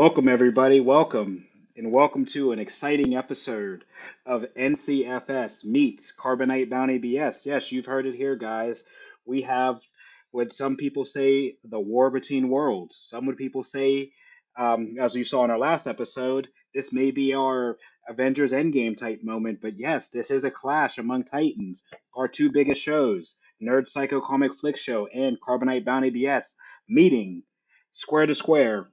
Welcome, everybody. Welcome. And welcome to an exciting episode of NCFS Meets Carbonite Bounty BS. Yes, you've heard it here, guys. We have what some people say the war between worlds. Some would people say, as you saw in our last episode, this may be our Avengers Endgame type moment. But yes, this is a clash among Titans. Our two biggest shows, Nerd Psycho Comic Flick Show and Carbonite Bounty BS, meeting square to square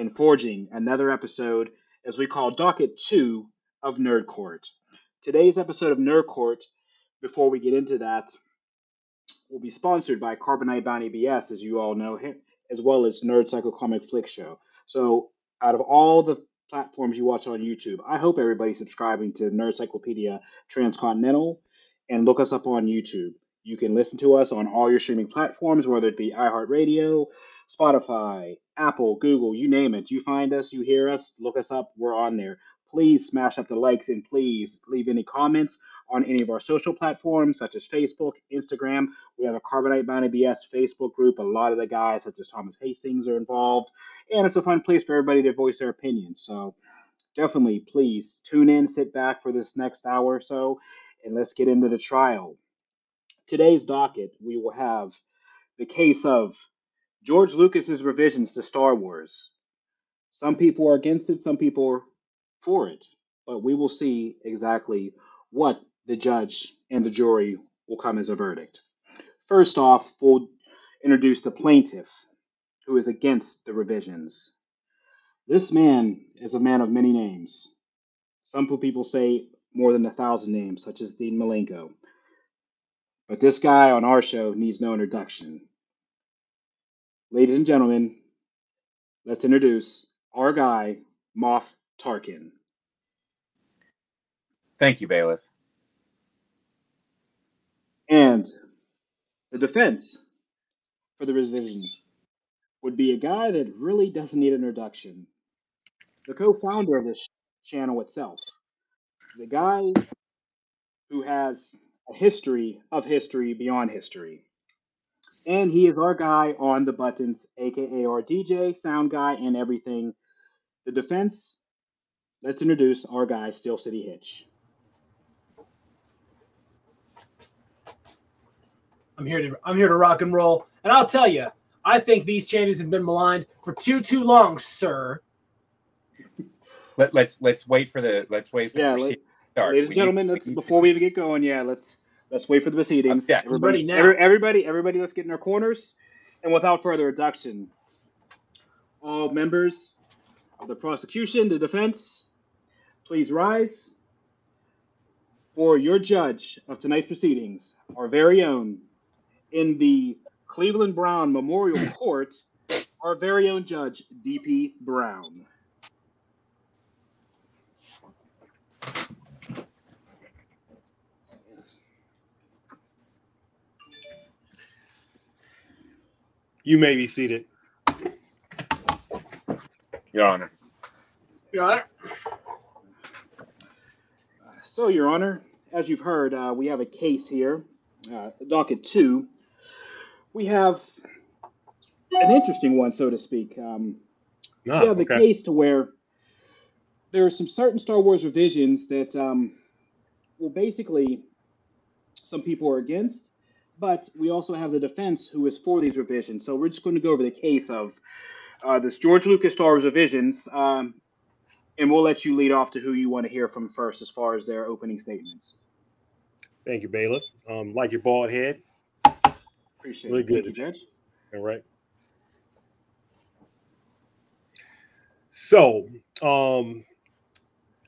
and forging another episode, as we call Docket 2 of Nerd Court. Today's episode of Nerd Court, before we get into that, will be sponsored by Carbonite Bounty BS, as you all know, as well as Nerd Cycle Comic Flick Show. So, out of all the platforms you watch on YouTube, I hope everybody's subscribing to Nerd Cyclopedia Transcontinental, and look us up on YouTube. You can listen to us on all your streaming platforms, whether it be iHeartRadio, Spotify, Apple, Google, you name it. You find us, you hear us, look us up, we're on there. Please smash up the likes and please leave any comments on any of our social platforms, such as Facebook, Instagram. We have a Carbonite Bounty BS Facebook group. A lot of the guys, such as Thomas Hastings, are involved. And it's a fun place for everybody to voice their opinions. So definitely, please tune in, sit back for this next hour or so, and let's get into the trial. Today's docket, we will have the case of George Lucas's revisions to Star Wars. Some people are against it, some people are for it, but we will see exactly what the judge and the jury will come as a verdict. First off, we'll introduce the plaintiff who is against the revisions. This man is a man of many names. Some people say more than 1,000 names, such as Dean Malenko. But this guy on our show needs no introduction. Ladies and gentlemen, let's introduce our guy, Moff Tarkin. Thank you, Bailiff. And the defense for the revisions would be a guy that really doesn't need an introduction. The co-founder of this channel itself. The guy who has a history of history beyond history. And he is our guy on the buttons, a.k.a. our DJ, sound guy, and everything. The defense, let's introduce our guy, Steel City Hitch. I'm here to rock and roll. And I'll tell you, I think these changes have been maligned for too long, sir. Let's wait for the proceedings to start. Ladies and gentlemen, before we even get going, let's wait for the proceedings. Yeah, everybody, let's get in our corners. And without further ado, all members of the prosecution, the defense, please rise. For your judge of tonight's proceedings, our very own, in the Cleveland Brown Memorial Court, our very own judge, D.P. Brown. You may be seated. Your Honor. Your Honor. So, Your Honor, as you've heard, we have a case here, Docket 2. We have an interesting one, so to speak. The case to where there are some certain Star Wars revisions that, basically some people are against. But we also have the defense who is for these revisions. So we're just going to go over the case of this George Lucas Star Wars revisions, and we'll let you lead off to who you want to hear from first as far as their opening statements. Thank you, Bailiff. Like your bald head. Appreciate really it. Good. Thank you, Judge. All right. So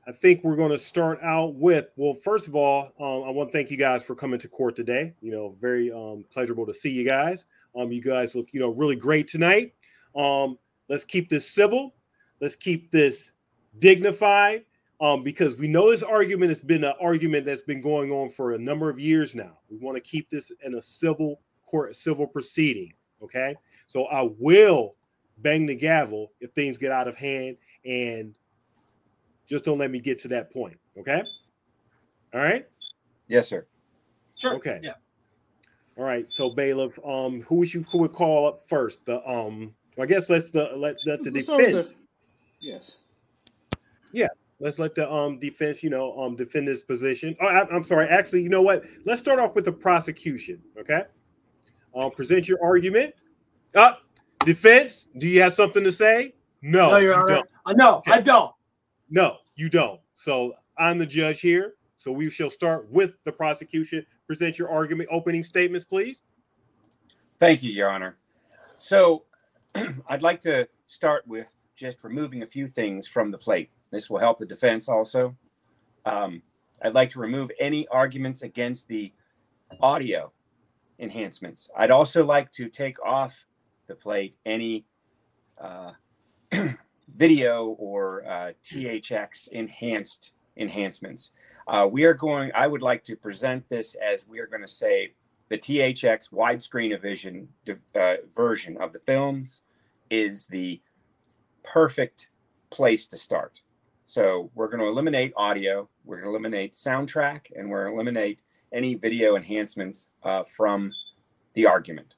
I think we're going to start out with, well, first of all, I want to thank you guys for coming to court today. You know, very pleasurable to see you guys. You guys look, really great tonight. Let's keep this civil. Let's keep this dignified, because we know this argument has been an argument that's been going on for a number of years now. We want to keep this in a civil court, civil proceeding. Okay. So I will bang the gavel if things get out of hand, and just don't let me get to that point, okay? All right? Yes, sir. Sure. Okay. Yeah. All right. So, Bailiff, who would call up first? I guess let the defense. Yes. Yeah. Let's let the defense, defend this position. Oh, I'm sorry. Actually, you know what? Let's start off with the prosecution. Okay. Present your argument. Defense. Do you have something to say? No, you're all right. No, okay. I don't. No, you don't. So I'm the judge here. So we shall start with the prosecution. Present your argument. Opening statements, please. Thank you, Your Honor. So I'd like to start with just removing a few things from the plate. This will help the defense also. I'd like to remove any arguments against the audio enhancements. I'd also like to take off the plate any video or THX enhanced enhancements. I would like to present this as we are going to say the THX widescreen version of the films is the perfect place to start. So we're going to eliminate audio, we're going to eliminate soundtrack, and we're going to eliminate any video enhancements from the argument.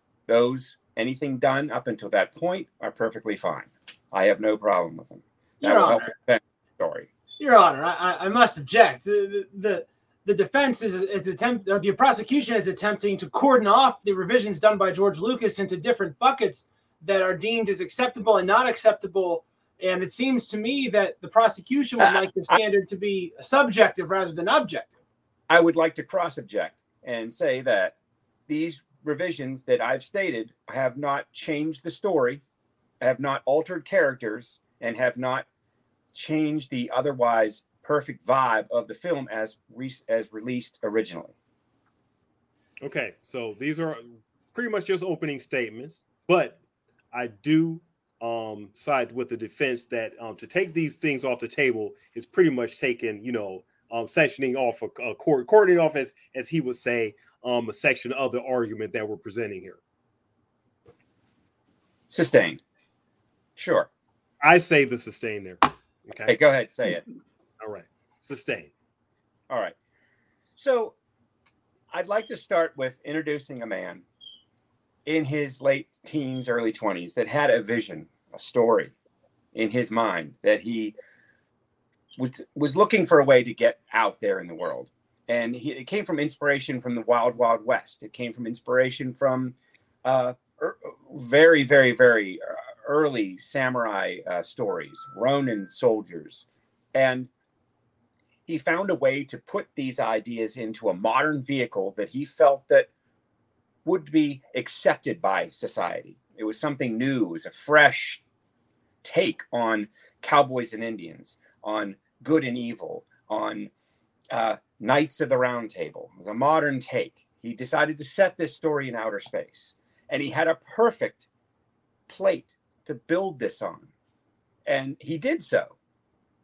Anything done up until that point are perfectly fine. I have no problem with them. That will help the story. Your Honor, I must object. The defense the prosecution is attempting to cordon off the revisions done by George Lucas into different buckets that are deemed as acceptable and not acceptable. And it seems to me that the prosecution would like the standard to be subjective rather than objective. I would like to cross-object and say that these revisions that I've stated have not changed the story, have not altered characters, and have not changed the otherwise perfect vibe of the film as released originally. Okay, so these are pretty much just opening statements, but I do side with the defense that to take these things off the table is pretty much taking, sanctioning off a court, cordoning off as he would say, a section of the argument that we're presenting here. Sustained. Sure. I say the sustain there. Okay. Hey, go ahead. Say it. All right. Sustain. All right. So I'd like to start with introducing a man in his late teens, early 20s that had a vision, a story in his mind that he was looking for a way to get out there in the world. And it came from inspiration from the Wild Wild West. It came from inspiration from very, very, very early samurai stories, Ronin soldiers. And he found a way to put these ideas into a modern vehicle that he felt that would be accepted by society. It was something new. It was a fresh take on cowboys and Indians, on good and evil, on Knights of the Round Table. It was a modern take. He decided to set this story in outer space. And he had a perfect plate to build this on. And he did so.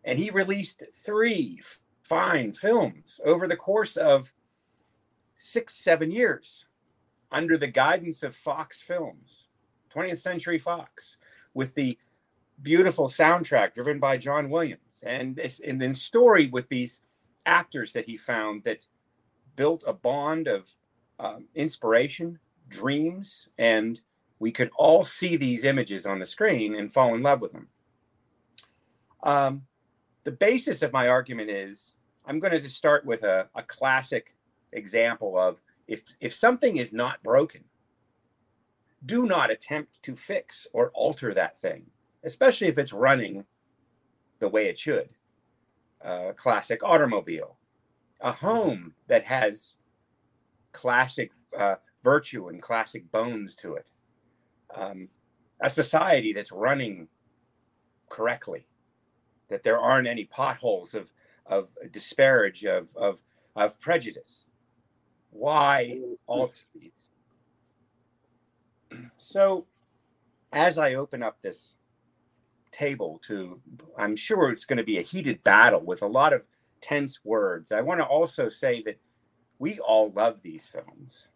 And he released 3 fine films over the course of 6-7 years under the guidance of Fox Films, 20th Century Fox, with the beautiful soundtrack driven by John Williams, and then story with these actors that he found that built a bond of inspiration, dreams, and we could all see these images on the screen and fall in love with them. The basis of my argument is I'm going to just start with a classic example of if something is not broken, do not attempt to fix or alter that thing, especially if it's running the way it should. A classic automobile, a home that has classic virtue and classic bones to it, a society that's running correctly, that there aren't any potholes of disparage, of prejudice. Why alter these? So as I open up this table to, I'm sure it's going to be a heated battle with a lot of tense words. I want to also say that we all love these films,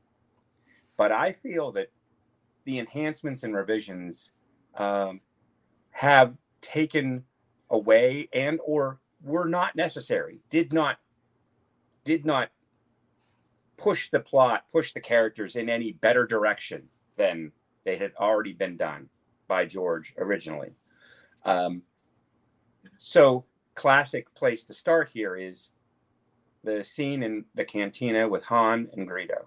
but I feel that the enhancements and revisions have taken away and or were not necessary, did not push the plot, push the characters in any better direction than they had already been done by George originally. So classic place to start here is the scene in the cantina with Han and Greedo.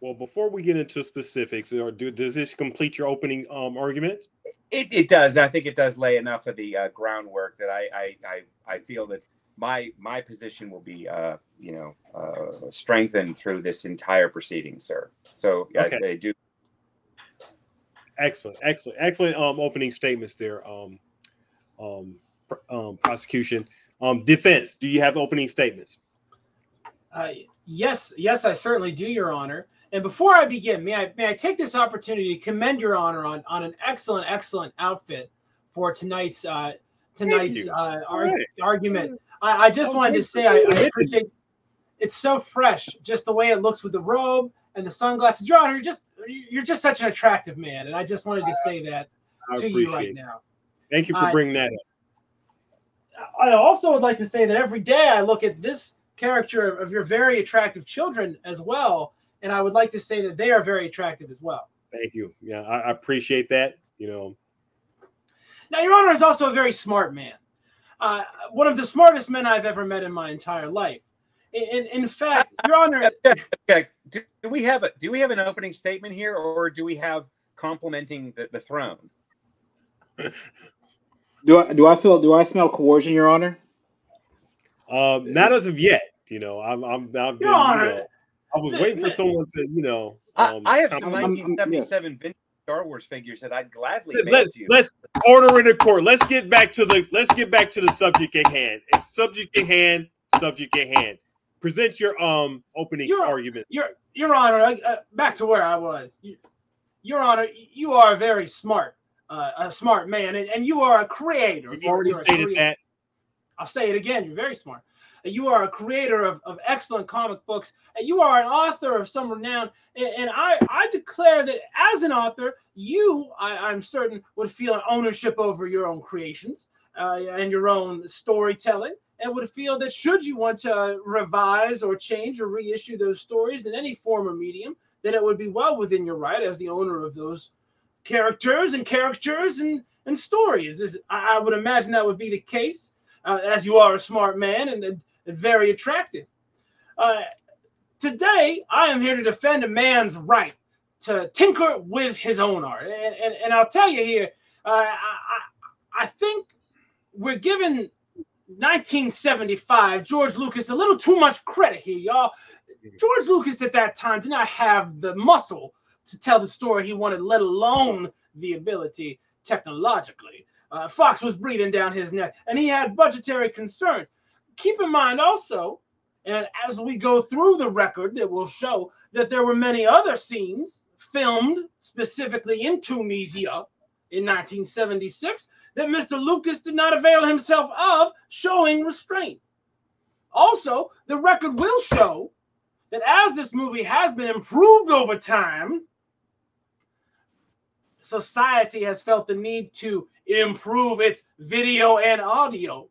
Well, before we get into specifics, or does this complete your opening argument? It does. I think it does lay enough of the groundwork that I feel that my position will be strengthened through this entire proceeding, sir. So okay. I do. Excellent. Opening statements there. Prosecution, defense. Do you have opening statements? Yes, I certainly do, Your Honor. And before I begin, may I take this opportunity to commend Your Honor on an excellent outfit for tonight's argument. I just wanted to say I appreciate it's so fresh, just the way it looks with the robe and the sunglasses. Your Honor, you're just such an attractive man, and I just wanted to say that to you right now. Thank you for bringing that up. I also would like to say that every day I look at this character of your very attractive children as well. And I would like to say that they are very attractive as well. Thank you. Yeah, I appreciate that. You know. Now, Your Honor is also a very smart man. One of the smartest men I've ever met in my entire life. In fact, Your Honor. Okay. Do we have an opening statement here, or do we have complimenting the throne? Do I smell coercion, Your Honor? Not as of yet. You know, I've been. Your Honor. You know, I was waiting for someone to, you know. I have some 1977 vintage Star Wars figures that I'd gladly make to you. Let's order in the court. Let's get back to the subject at hand. Subject at hand. Present your opening argument. Your Honor, back to where I was. Your Honor, you are very smart, a smart man, and you are a creator. You've already stated that. I'll say it again. You're very smart. You are a creator of excellent comic books. You are an author of some renown. And I declare that as an author, you, I'm certain, would feel an ownership over your own creations and your own storytelling, and would feel that should you want to revise or change or reissue those stories in any form or medium, that it would be well within your right as the owner of those characters and stories. I would imagine that would be the case. As you are a smart man and very attractive. Today, I am here to defend a man's right to tinker with his own art. And I'll tell you here, I think we're giving 1975 George Lucas a little too much credit here, y'all. George Lucas at that time did not have the muscle to tell the story he wanted, let alone the ability technologically. Fox was breathing down his neck, and he had budgetary concerns. Keep in mind also, and as we go through the record, it will show that there were many other scenes filmed specifically in Tunisia in 1976 that Mr. Lucas did not avail himself of, showing restraint. Also, the record will show that as this movie has been improved over time, society has felt the need to improve its video and audio.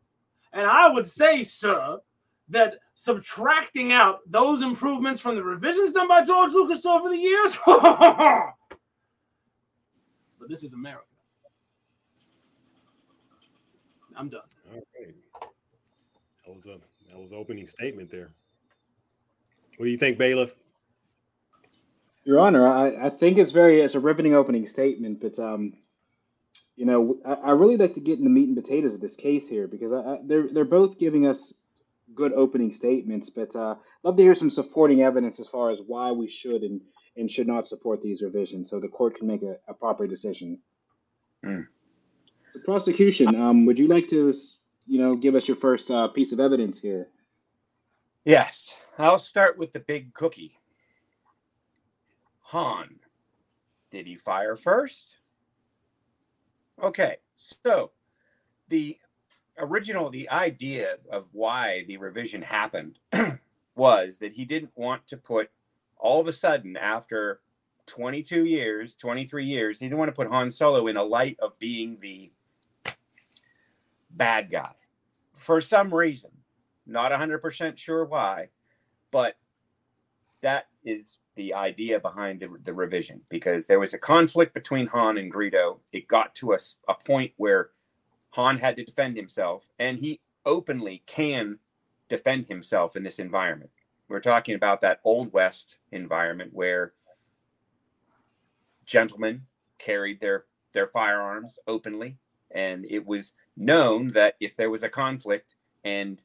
And I would say, sir, that subtracting out those improvements from the revisions done by George Lucas over the years, but this is America. I'm done. All right. That was an opening statement there. What do you think, bailiff? Your Honor, I think it's a riveting opening statement, but you know, I really like to get in the meat and potatoes of this case here, because they're both giving us good opening statements, but I'd love to hear some supporting evidence as far as why we should and should not support these revisions, so the court can make a proper decision. Mm. The prosecution, would you like to, you know, give us your first piece of evidence here? Yes, I'll start with the big cookie. Han, did he fire first? Okay, so the idea of why the revision happened was that he didn't want to put, all of a sudden, after 23 years, he didn't want to put Han Solo in a light of being the bad guy. For some reason, not 100% sure why, but that is the idea behind the revision, because there was a conflict between Han and Greedo. It got to a point where Han had to defend himself, and he openly can defend himself in this environment. We're talking about that Old West environment where gentlemen carried their firearms openly, and it was known that if there was a conflict and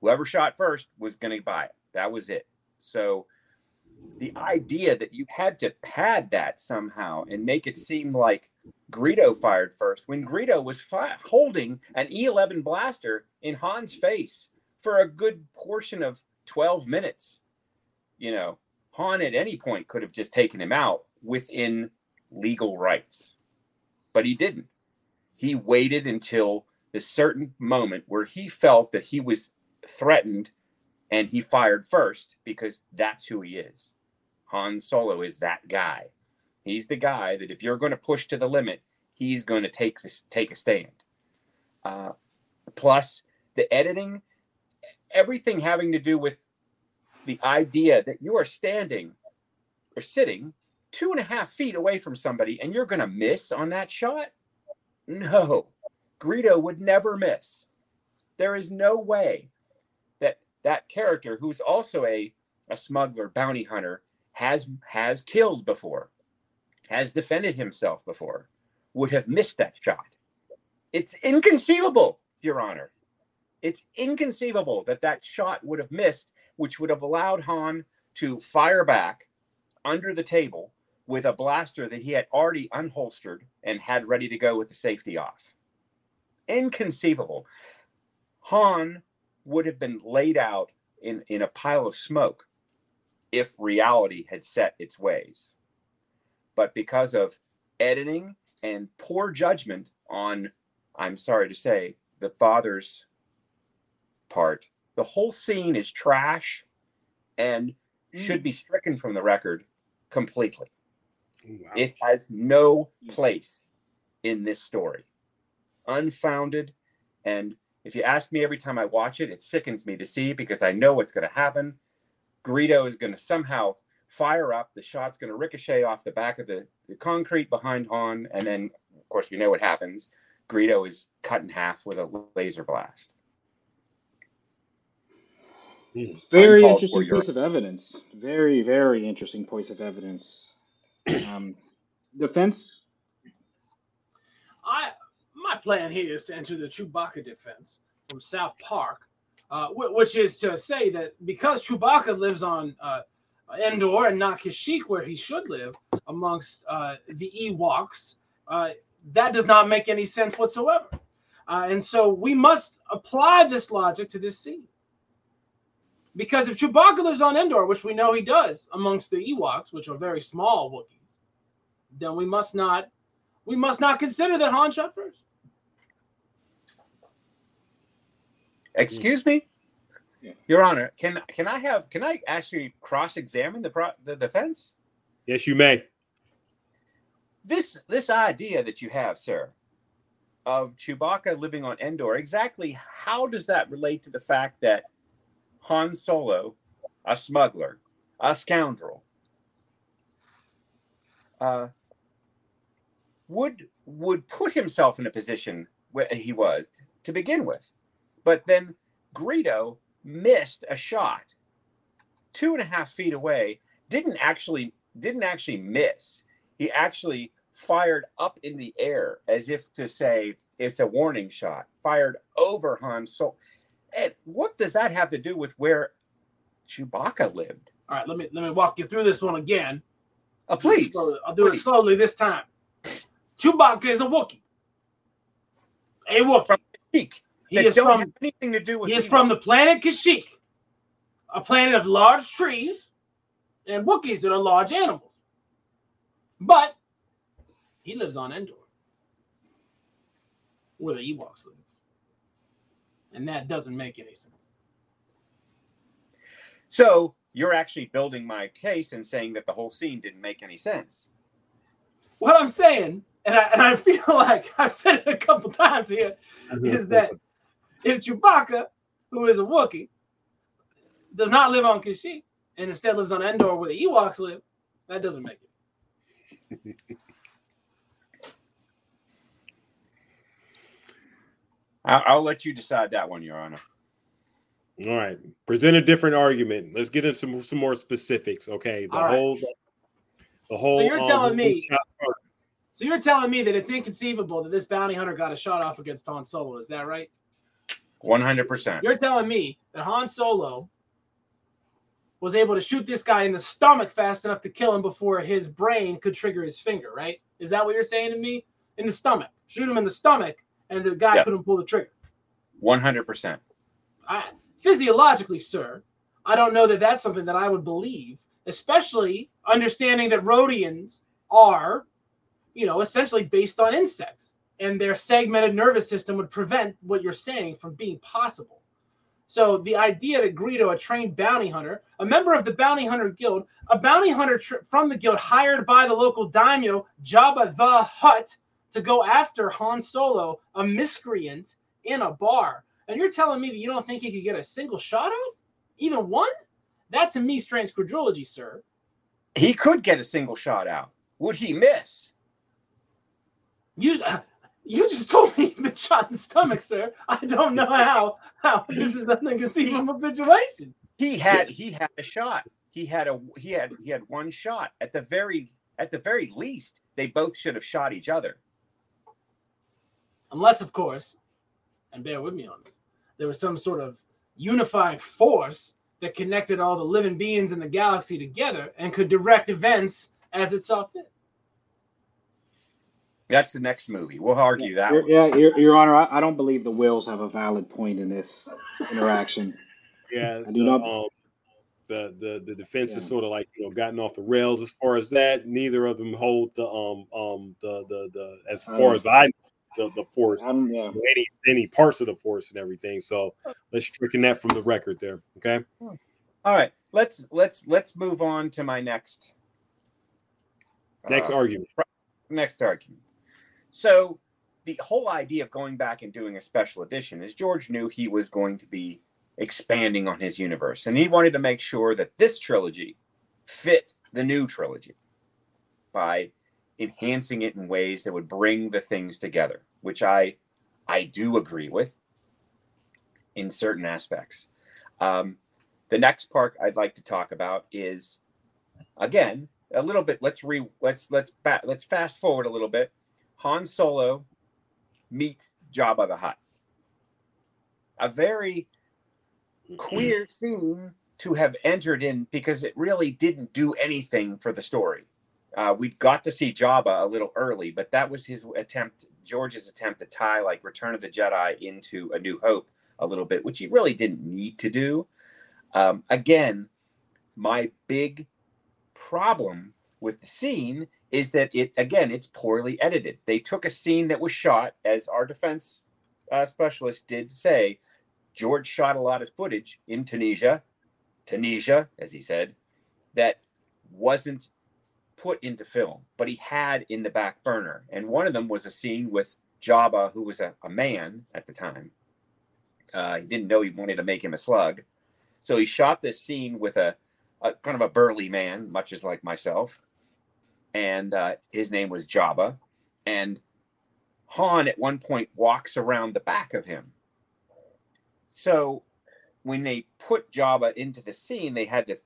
whoever shot first was going to buy it. That was it. So the idea that you had to pad that somehow and make it seem like Greedo fired first, when Greedo was holding an E-11 blaster in Han's face for a good portion of 12 minutes, you know, Han at any point could have just taken him out within legal rights, but he didn't. He waited until the certain moment where he felt that he was threatened, and he fired first because that's who he is. Han Solo is that guy. He's the guy that if you're going to push to the limit, he's going to take a stand. Plus, the editing, everything having to do with the idea that you are standing or sitting 2.5 feet away from somebody and you're going to miss on that shot? No. Greedo would never miss. There is no way that character, who's also a smuggler, bounty hunter, has killed before, has defended himself before, would have missed that shot. It's inconceivable, Your Honor. It's inconceivable that shot would have missed, which would have allowed Han to fire back under the table with a blaster that he had already unholstered and had ready to go with the safety off. Inconceivable. Han would have been laid out in a pile of smoke if reality had set its ways. But because of editing and poor judgment on, I'm sorry to say, the father's part, the whole scene is trash and should be stricken from the record completely. Wow. It has no place in this story. Unfounded. And if you ask me every time I watch it, it sickens me to see, because I know what's going to happen. Greedo is going to somehow fire up. The shot's going to ricochet off the back of the concrete behind Han. And then, of course, we know what happens. Greedo is cut in half with a laser blast. Very interesting piece of evidence. Very, very interesting piece of evidence. Defense? My plan here is to enter the Chewbacca defense from South Park, which is to say that because Chewbacca lives on Endor and not Kashyyyk, where he should live, amongst the Ewoks, that does not make any sense whatsoever. And so we must apply this logic to this scene. Because if Chewbacca lives on Endor, which we know he does, amongst the Ewoks, which are very small Wookiees, then we must not consider that Han shot first. Excuse me, Your Honor. Can I actually cross-examine the defense? Yes, you may. This idea that you have, sir, of Chewbacca living on Endor, exactly how does that relate to the fact that Han Solo, a smuggler, a scoundrel, would put himself in a position where he was to begin with? But then Greedo missed a shot 2.5 feet away, didn't actually miss. He actually fired up in the air as if to say it's a warning shot, fired over Han Solo. And what does that have to do with where Chewbacca lived? All right, let me walk you through this one again. Please. I'll do it slowly this time. Chewbacca is a Wookiee. A Wookiee. From Kashyyyk. He is from the planet Kashyyyk, a planet of large trees and Wookiees that are large animals. But he lives on Endor, where the Ewoks live. And that doesn't make any sense. So you're actually building my case and saying that the whole scene didn't make any sense. What I'm saying, and I feel like I've said it a couple times here, is that if Chewbacca, who is a Wookiee, does not live on Kashyyyk and instead lives on Endor where the Ewoks live, that doesn't make it. I'll let you decide that one, Your Honor. All right. Present a different argument. Let's get into some more specifics, okay? The whole. So you're telling me that it's inconceivable that this bounty hunter got a shot off against Han Solo. Is that right? 100%. You're telling me that Han Solo was able to shoot this guy in the stomach fast enough to kill him before his brain could trigger his finger, right? Is that what you're saying to me? In the stomach. Shoot him in the stomach, and the guy couldn't pull the trigger. 100%. Physiologically, sir, I don't know that that's something that I would believe, especially understanding that Rhodians are, essentially based on insects, and their segmented nervous system would prevent what you're saying from being possible. So the idea that Greedo, a trained bounty hunter, a member of the Bounty Hunter Guild, a bounty hunter from the guild hired by the local daimyo, Jabba the Hutt, to go after Han Solo, a miscreant, in a bar. And you're telling me that you don't think he could get a single shot off? Even one? That, to me, strains credulity, sir. He could get a single shot out. Would he miss? You just told me you've been shot in the stomach, sir. I don't know how this is an inconceivable situation. He had a shot. He had one shot. At the very least, they both should have shot each other. Unless, of course, and bear with me on this, there was some sort of unifying force that connected all the living beings in the galaxy together and could direct events as it saw fit. That's the next movie. We'll argue that one. Yeah, Your Honor, I don't believe the Wills have a valid point in this interaction. Yeah, I do not. The defense is sort of like gotten off the rails as far as that. Neither of them hold the force, any parts of the force and everything. So let's stricken that from the record there. Okay. All right. Let's move on to my next argument. Next argument. So the whole idea of going back and doing a special edition is George knew he was going to be expanding on his universe, and he wanted to make sure that this trilogy fit the new trilogy by enhancing it in ways that would bring the things together, which I do agree with in certain aspects. The next part I'd like to talk about is, again, a little bit. Let's fast forward a little bit. Han Solo meet Jabba the Hutt. A very queer scene to have entered in because it really didn't do anything for the story. We got to see Jabba a little early, but that was George's attempt to tie like Return of the Jedi into A New Hope a little bit, which he really didn't need to do. Again, my big problem with the scene is that it's poorly edited. They took a scene that was shot, as our defense specialist did say. George shot a lot of footage in Tunisia, as he said, that wasn't put into film, but he had in the back burner. And one of them was a scene with Jabba, who was a man at the time. He didn't know he wanted to make him a slug. So he shot this scene with a kind of a burly man, much as like myself. And his name was Jabba. And Han at one point walks around the back of him. So when they put Jabba into the scene, they had to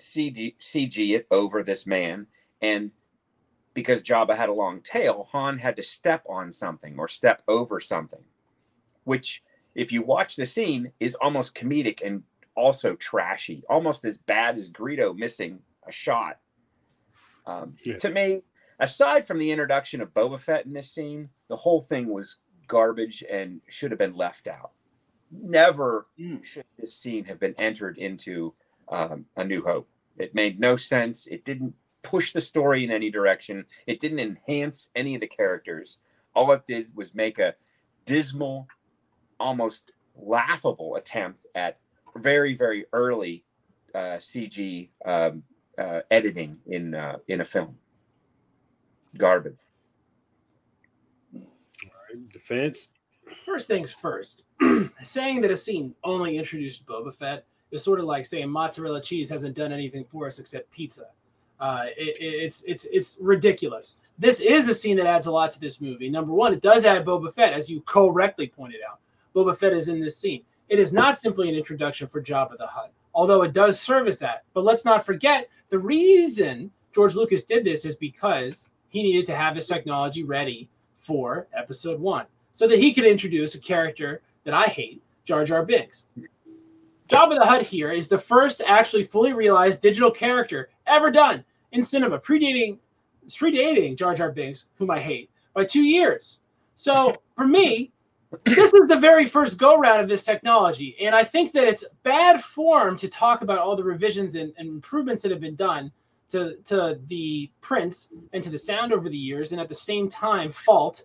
CG it over this man. And because Jabba had a long tail, Han had to step on something or step over something, which if you watch the scene is almost comedic and also trashy, almost as bad as Greedo missing a shot. To me, aside from the introduction of Boba Fett in this scene, the whole thing was garbage and should have been left out. Never should this scene have been entered into A New Hope. It made no sense. It didn't push the story in any direction. It didn't enhance any of the characters. All it did was make a dismal, almost laughable attempt at very, very early CG editing in a film. Garbage. All right, defense. First things first, saying that a scene only introduced Boba Fett is sort of like saying mozzarella cheese hasn't done anything for us except pizza. It's ridiculous. this is a scene that adds a lot to this movie. Number one, it does add Boba Fett, as you correctly pointed out. Boba Fett is in this scene. It is not simply an introduction for Jabba the Hutt, although it does service that. But let's not forget, the reason George Lucas did this is because he needed to have his technology ready for Episode 1, so that he could introduce a character that I hate, Jar Jar Binks. Jabba the Hutt here is the first actually fully realized digital character ever done in cinema, predating Jar Jar Binks, whom I hate, by 2 years. So for me, this is the very first go-round of this technology, and I think that it's bad form to talk about all the revisions and improvements that have been done to the prints and to the sound over the years, and at the same time fault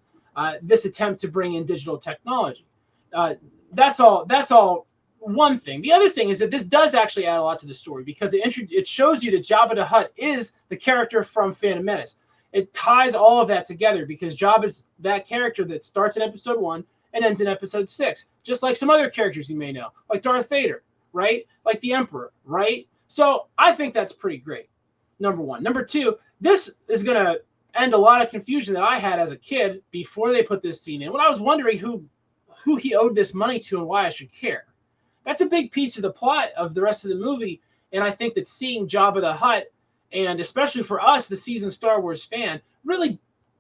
this attempt to bring in digital technology. That's all. One thing. The other thing is that this does actually add a lot to the story, because it shows you that Jabba the Hutt is the character from Phantom Menace. It ties all of that together, because Jabba's that character that starts in Episode 1 and ends in Episode 6, just like some other characters you may know, like Darth Vader, right? Like the Emperor, right? So I think that's pretty great, number one. Number two, this is going to end a lot of confusion that I had as a kid before they put this scene in, when I was wondering who he owed this money to and why I should care. That's a big piece of the plot of the rest of the movie, and I think that seeing Jabba the Hutt, and especially for us, the seasoned Star Wars fan, really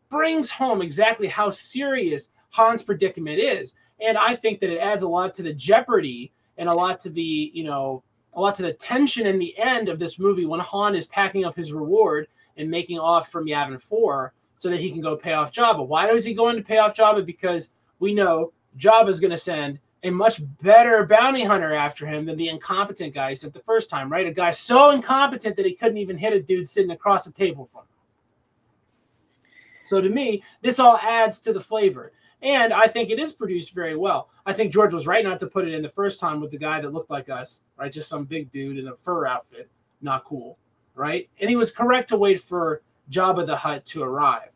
brings home exactly how serious Han's predicament is. And I think that it adds a lot to the jeopardy and a lot to the, you know, a lot to the tension in the end of this movie when Han is packing up his reward and making off from Yavin 4 so that he can go pay off Jabba. Why is he going to pay off Jabba? Because we know Jabba's going to send a much better bounty hunter after him than the incompetent guy he sent the first time, right? A guy so incompetent that he couldn't even hit a dude sitting across the table from him. So to me, this all adds to the flavor. And I think it is produced very well. I think George was right not to put it in the first time with the guy that looked like us, right? Just some big dude in a fur outfit. Not cool, right? And he was correct to wait for Jabba the Hutt to arrive.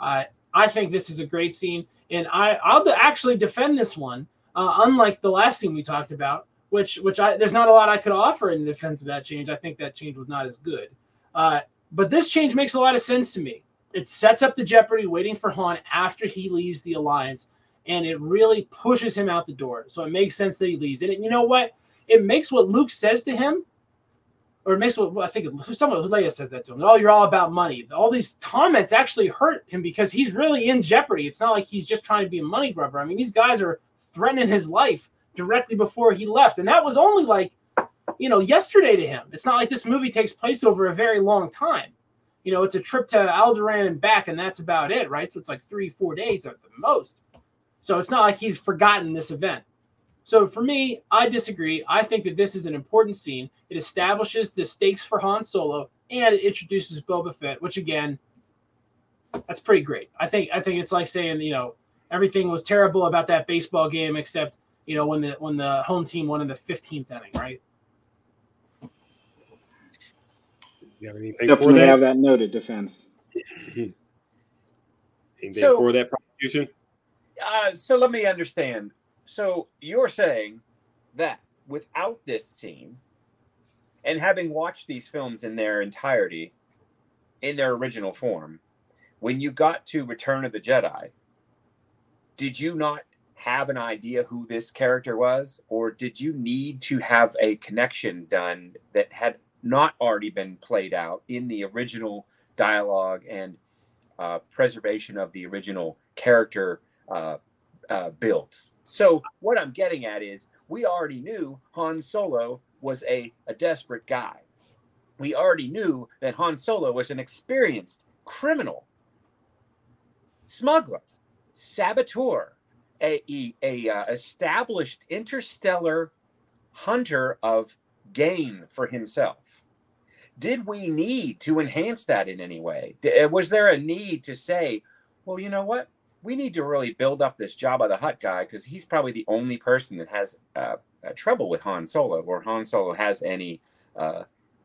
I think this is a great scene. And I'll actually defend this one. Unlike the last scene we talked about, which there's not a lot I could offer in defense of that change. I think that change was not as good. But this change makes a lot of sense to me. It sets up the jeopardy waiting for Han after he leaves the Alliance, and it really pushes him out the door. So it makes sense that he leaves. And you know what? It makes what Luke says to him, or it makes what I think someone, Leia says that to him. Oh, you're all about money. All these comments actually hurt him because he's really in jeopardy. It's not like he's just trying to be a money grubber. I mean, these guys are threatening his life directly before he left. And that was only like, you know, yesterday to him. It's not like this movie takes place over a very long time. You know, it's a trip to Alderaan and back, and that's about it, right? So it's like 3-4 days at the most. So it's not like he's forgotten this event. So for me, I disagree. I think that this is an important scene. It establishes the stakes for Han Solo, and it introduces Boba Fett, which again, that's pretty great. I think it's like saying, you know, everything was terrible about that baseball game except, you know, when the home team won in the 15th inning, right? You have anything definitely for that? Have that noted, defense. Anything for that prosecution? So let me understand. So you're saying that without this scene, and having watched these films in their entirety, in their original form, when you got to Return of the Jedi, did you not have an idea who this character was, or did you need to have a connection done that had not already been played out in the original dialogue and preservation of the original character build? So what I'm getting at is we already knew Han Solo was a desperate guy. We already knew that Han Solo was an experienced criminal, smuggler, saboteur, a established interstellar hunter of gain for himself. Did we need to enhance that in any way? Was there a need to say, well, you know what? We need to really build up this Jabba the Hutt guy because he's probably the only person that has trouble with Han Solo, or Han Solo has any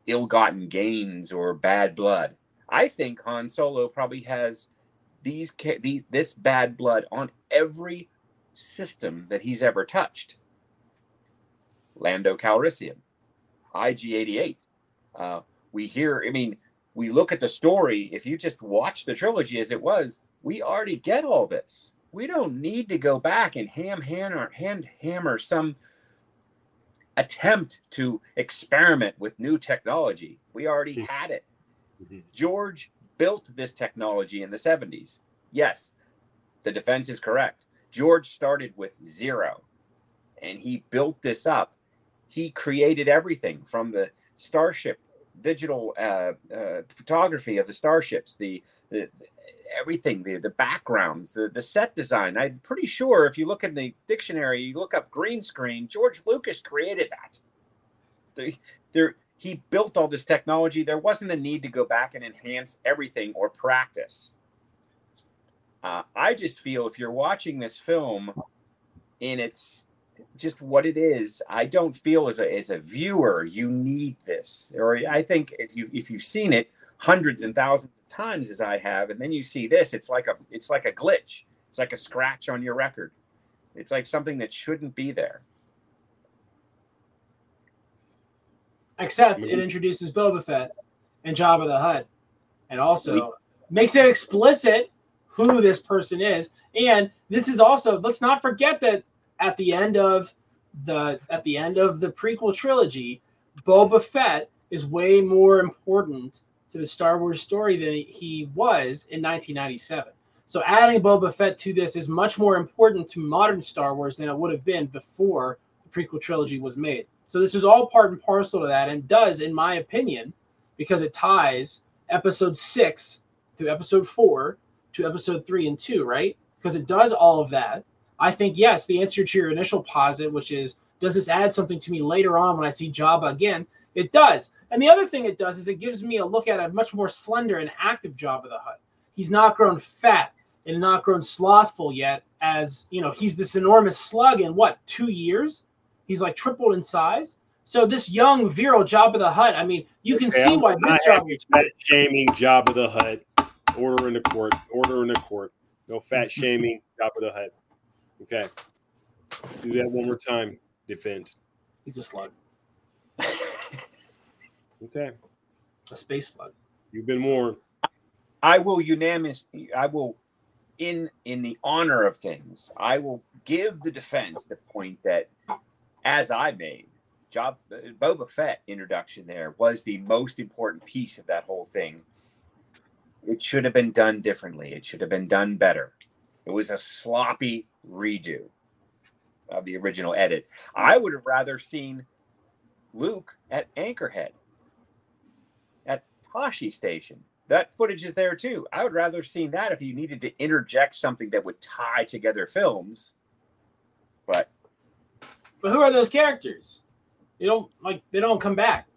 ill-gotten gains or bad blood. I think Han Solo probably has this bad blood on every system that he's ever touched. Lando Calrissian, IG-88. We hear, I mean, we look at the story, if you just watch the trilogy as it was, we already get all this. We don't need to go back and hammer some attempt to experiment with new technology. We already had it. George built this technology in the 70s. Yes, the defense is correct. George started with zero, and he built this up. He created everything from the starship, digital photography of the starships, everything, the backgrounds, the set design. I'm pretty sure if you look in the dictionary, you look up green screen, George Lucas created that. He built all this technology. There wasn't a need to go back and enhance everything or practice. I just feel if you're watching this film and it's just what it is, I don't feel as a viewer you need this. Or I think if you've seen it hundreds and thousands of times as I have, and then you see this, it's like a glitch. It's like a scratch on your record. It's like something that shouldn't be there. Except it introduces Boba Fett and Jabba the Hutt, and also makes it explicit who this person is. And this is also, let's not forget that at the end of the prequel trilogy, Boba Fett is way more important to the Star Wars story than he was in 1997. So adding Boba Fett to this is much more important to modern Star Wars than it would have been before the prequel trilogy was made. So this is all part and parcel to that, and does, in my opinion, because it ties episode 6 to episode 4 to episode 3 and 2, right? Because it does all of that. I think, yes, the answer to your initial posit, which is, does this add something to me later on when I see Jabba again? It does. And the other thing it does is it gives me a look at a much more slender and active Jabba the Hutt. He's not grown fat and not grown slothful yet, as, you know, he's this enormous slug in, what, 2 years? He's like tripled in size. So this young, virile Jabba the Hutt, I mean, you can see why this job is fat shaming Jabba the Hutt. Order in the court. No fat shaming Jabba the Hutt. Okay. Do that one more time, defense. He's a slug. Okay. A space slug. You've been warned. In the honor of things, I will give the defense the point that, as I made, Boba Fett introduction there was the most important piece of that whole thing. It should have been done differently. It should have been done better. It was a sloppy redo of the original edit. I would have rather seen Luke at Anchorhead, at Tashi Station. That footage is there too. I would rather have seen that if you needed to interject something that would tie together films. But who are those characters? They don't come back.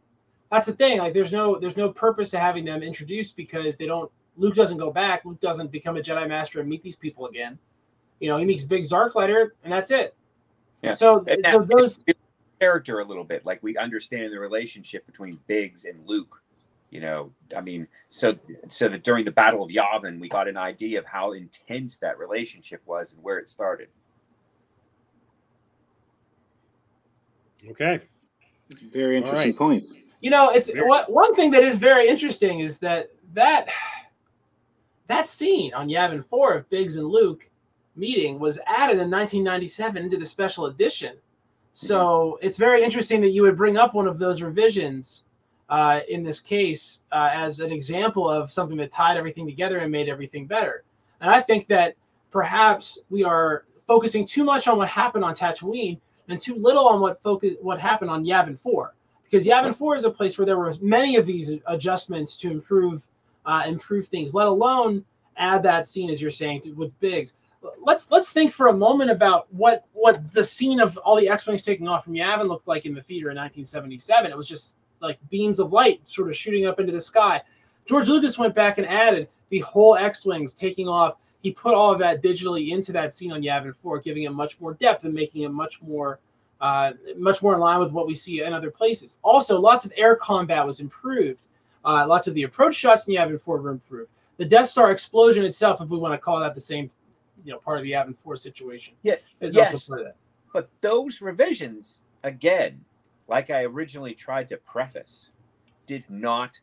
That's the thing. Like, there's no purpose to having them introduced, because they don't. Luke doesn't go back. Luke doesn't become a Jedi Master and meet these people again. You know, he meets Big Zark later, and that's it. Yeah. So those character a little bit, like we understand the relationship between Biggs and Luke. You know, I mean, so that during the Battle of Yavin, we got an idea of how intense that relationship was and where it started. Okay. Very interesting points. You know, it's one thing that is very interesting is that scene on Yavin 4 of Biggs and Luke meeting was added in 1997 into the special edition. So it's very interesting that you would bring up one of those revisions in this case as an example of something that tied everything together and made everything better. And I think that perhaps we are focusing too much on what happened on Tatooine and too little on what happened on Yavin 4. Because Yavin 4 is a place where there were many of these adjustments to improve things, let alone add that scene, as you're saying, with Biggs. Let's think for a moment about what the scene of all the X-Wings taking off from Yavin looked like in the theater in 1977. It was just like beams of light sort of shooting up into the sky. George Lucas went back and added the whole X-Wings taking off. He put all of that digitally into that scene on Yavin 4, giving it much more depth and making it much more in line with what we see in other places. Also, lots of air combat was improved. Lots of the approach shots in Yavin 4 were improved. The Death Star explosion itself, if we want to call that the same, you know, part of the Yavin 4 situation. Yeah, yes, also that. But those revisions, again, like I originally tried to preface, did not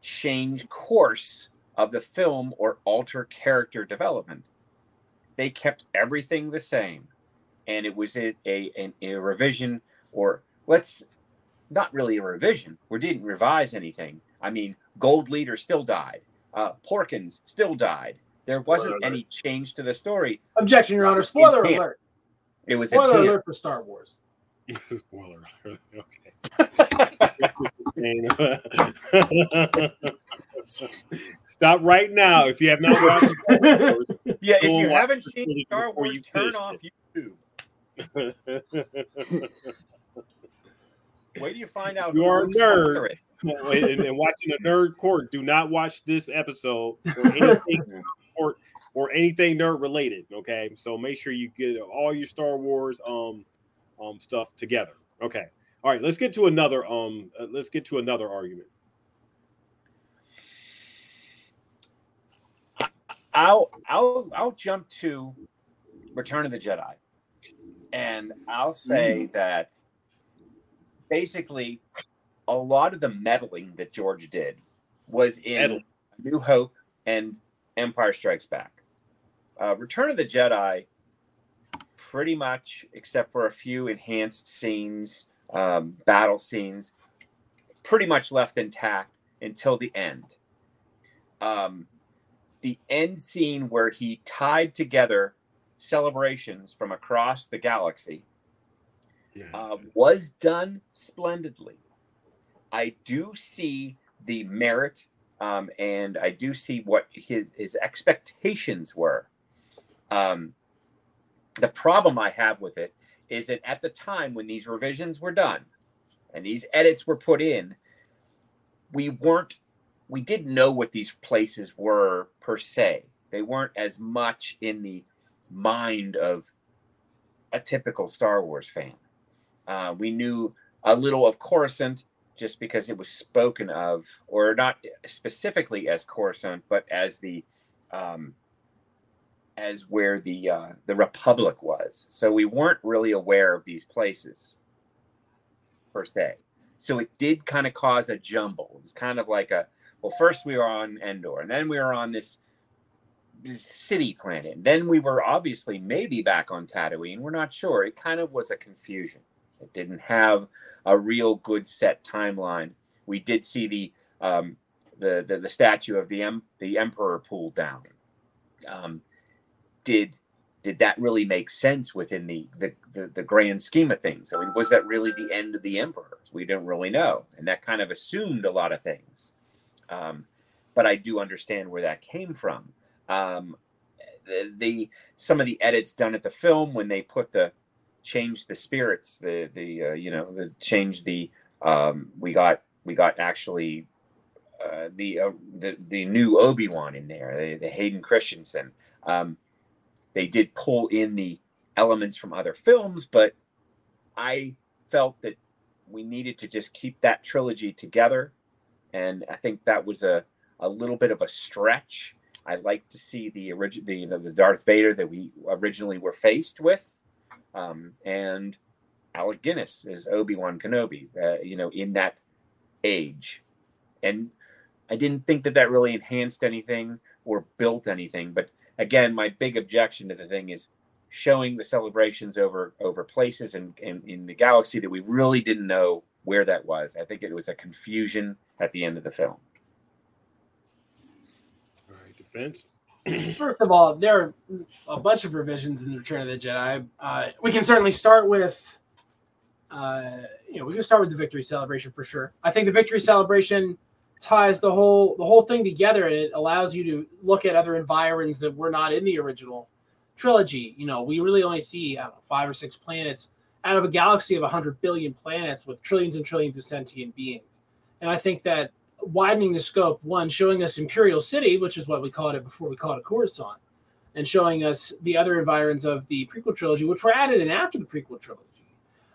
change course of the film or alter character development. They kept everything the same, and it was a revision, or let's not really a revision. We didn't revise anything. I mean, Gold Leader still died. Porkins still died. There wasn't any change to the story. Objection, Your Honor. Spoiler alert. It was spoiler alert for Star Wars. Spoiler alert. Okay. Stop right now if you have not watched Star Wars. Yeah, if you haven't seen Star Wars, turn off YouTube. Wait till you find out. You are a nerd. And watching a Nerd Court, do not watch this episode or anything or anything nerd related. Okay, so make sure you get all your Star Wars stuff together. Okay, all right. Let's get to another argument. I'll jump to Return of the Jedi, and I'll say that basically a lot of the meddling that George did was in A New Hope and Empire Strikes Back. Return of the Jedi, pretty much, except for a few enhanced scenes, battle scenes, pretty much left intact until the end. The end scene where he tied together celebrations from across the galaxy was done splendidly. I do see the merit, and I do see what his expectations were. The problem I have with it is that at the time when these revisions were done and these edits were put in, we didn't know what these places were per se. They weren't as much in the mind of a typical Star Wars fan. We knew a little of Coruscant, just because it was spoken of, or not specifically as Coruscant, but as the as where the Republic was. So we weren't really aware of these places per se. So it did kind of cause a jumble. It was kind of like first we were on Endor, and then we were on this city planet, and then we were obviously maybe back on Tatooine. We're not sure. It kind of was a confusion. It didn't have a real good set timeline. We did see the statue of the Emperor pulled down. Did that really make sense within the grand scheme of things? I mean, was that really the end of the Emperor? We didn't really know, and that kind of assumed a lot of things. But I do understand where that came from. Some of the edits done at the film when they put changed the spirits, we got actually the new Obi-Wan in there, the Hayden Christensen. They did pull in the elements from other films, but I felt that we needed to just keep that trilogy together, and I think that was a little bit of a stretch. I like to see the Darth Vader that we originally were faced with. And Alec Guinness is Obi-Wan Kenobi, in that age. And I didn't think that really enhanced anything or built anything. But again, my big objection to the thing is showing the celebrations over places in the galaxy that we really didn't know where that was. I think it was a confusion at the end of the film. All right, defense. First of all, there are a bunch of revisions in Return of the Jedi. We can certainly start with, we can start with the victory celebration for sure. I think the victory celebration ties the whole thing together, and it allows you to look at other environs that were not in the original trilogy. You know, we really only see 5 or 6 planets out of a galaxy of 100 billion planets with trillions and trillions of sentient beings, and I think that. Widening the scope, one, showing us Imperial City, which is what we called it before we called it Coruscant, and showing us the other environs of the prequel trilogy, which were added in after the prequel trilogy,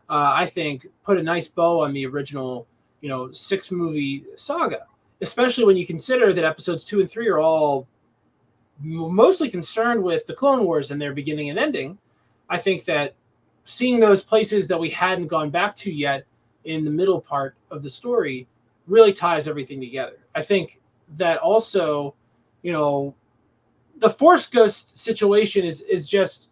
I think put a nice bow on the original, 6-movie saga, especially when you consider that episodes 2 and 3 are all mostly concerned with the Clone Wars and their beginning and ending. I think that seeing those places that we hadn't gone back to yet in the middle part of the story really ties everything together. I think that also, you know, the Force Ghost situation is just,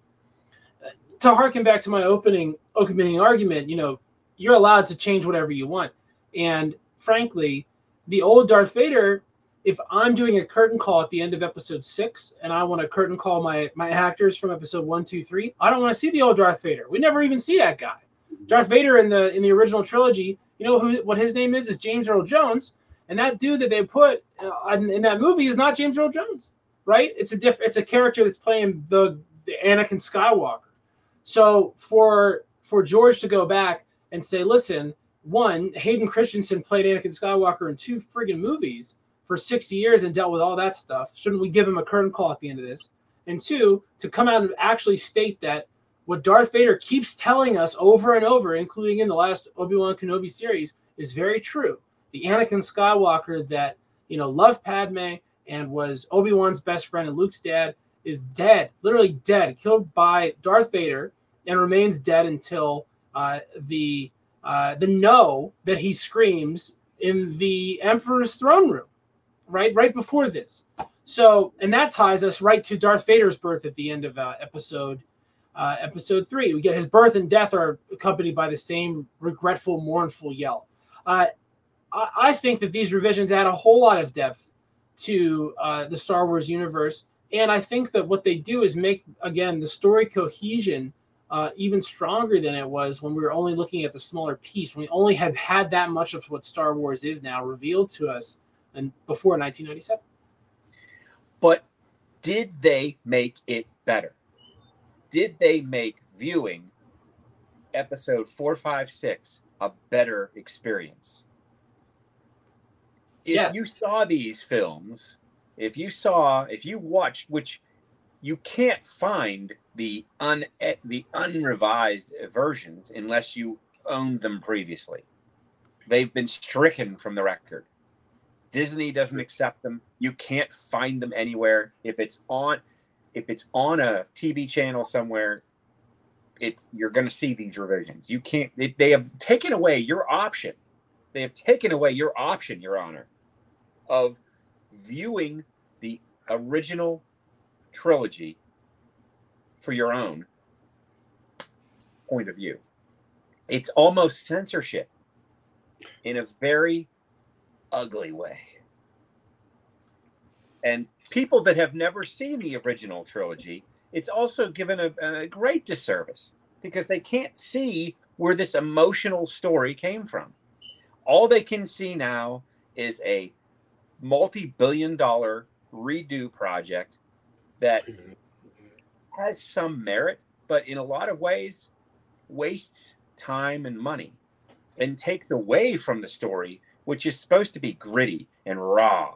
to harken back to my opening argument, you know, you're allowed to change whatever you want. And frankly, the old Darth Vader, if I'm doing a curtain call at the end of episode 6 and I want to curtain call my actors from episode 1, 2, 3, I don't want to see the old Darth Vader. We never even see that guy. Darth Vader in the original trilogy, you know what his name is James Earl Jones, and that dude that they put in that movie is not James Earl Jones, right? It's a character that's playing the Anakin Skywalker. So for George to go back and say, listen, 1, Hayden Christensen played Anakin Skywalker in 2 friggin' movies for 60 years and dealt with all that stuff. Shouldn't we give him a curtain call at the end of this? And 2, to come out and actually state that what Darth Vader keeps telling us over and over, including in the last Obi-Wan Kenobi series, is very true. The Anakin Skywalker that, you know, loved Padme and was Obi-Wan's best friend and Luke's dad is dead, literally dead, killed by Darth Vader, and remains dead until the no that he screams in the Emperor's throne room, right before this. So, and that ties us right to Darth Vader's birth at the end of episode 3. We get his birth and death are accompanied by the same regretful, mournful yell. I think that these revisions add a whole lot of depth to the Star Wars universe. And I think that what they do is make, again, the story cohesion even stronger than it was when we were only looking at the smaller piece. We only had that much of what Star Wars is now revealed to us and before 1997. But did they make it better? Did they make viewing episode 4, 5, 6 a better experience? If you saw these films... if you watched, which you can't find the unrevised versions unless you owned them previously. They've been stricken from the record. Disney doesn't accept them. You can't find them anywhere. If it's on a TV channel somewhere, you're going to see these revisions. You can't. They have taken away your option. They have taken away your option, Your Honor, of viewing the original trilogy for your own point of view. It's almost censorship in a very ugly way. And people that have never seen the original trilogy, it's also given a great disservice because they can't see where this emotional story came from. All they can see now is a multi-billion-dollar redo project that has some merit, but in a lot of ways wastes time and money and takes away from the story, which is supposed to be gritty and raw,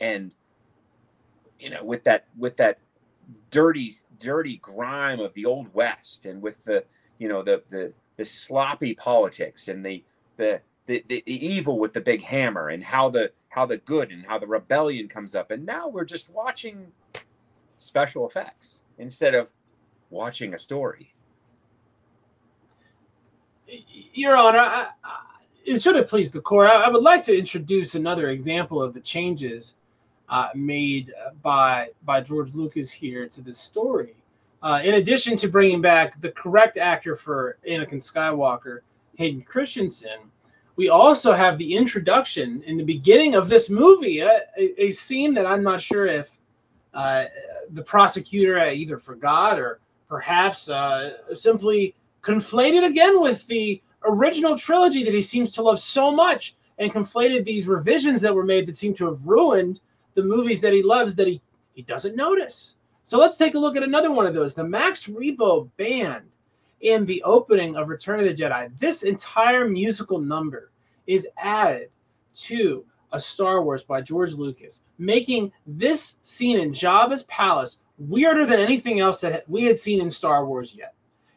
and you know, with that dirty grime of the old West, and with the, you know, the sloppy politics and the evil with the big hammer, and how the good and how the rebellion comes up. And now we're just watching special effects instead of watching a story. Your Honor, it should have pleased the court. I would like to introduce another example of the changes made by George Lucas here to this story. In addition to bringing back the correct actor for Anakin Skywalker, Hayden Christensen, we also have the introduction in the beginning of this movie, a scene that I'm not sure if the prosecutor either forgot or perhaps simply conflated again with the original trilogy that he seems to love so much, and conflated these revisions that were made that seem to have ruined the movies that he loves that he doesn't notice. So let's take a look at another one of those, the Max Rebo Band. In the opening of Return of the Jedi, this entire musical number is added to A Star Wars by George Lucas, making this scene in Jabba's palace weirder than anything else that we had seen in Star Wars yet.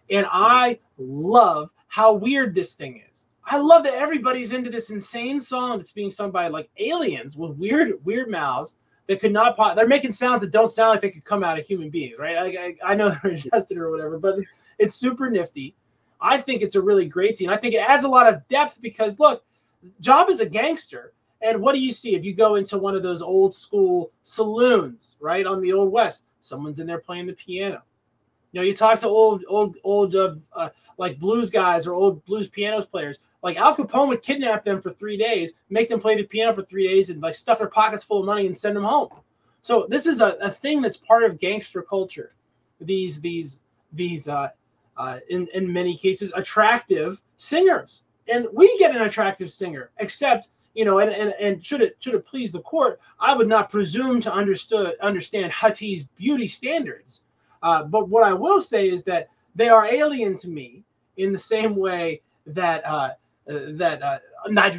And I love how weird this thing is. I love that everybody's into this insane song that's being sung by like aliens with weird mouths that could not pop. They're making sounds that don't sound like they could come out of human beings, right? I know they're adjusted or whatever, but it's super nifty. I think it's a really great scene. I think it adds a lot of depth because, look, Jabba's a gangster. And what do you see if you go into one of those old school saloons, right, on the Old West? Someone's in there playing the piano. You know, you talk to old blues guys or old blues piano players. Like Al Capone would kidnap them for 3 days, make them play the piano for 3 days, and like stuff their pockets full of money and send them home. So this is a thing that's part of gangster culture. These, in many cases, attractive singers, and we get an attractive singer, except. You know, and should it please the court, I would not presume to understand Hutty's beauty standards. But what I will say is that they are alien to me in the same way that I do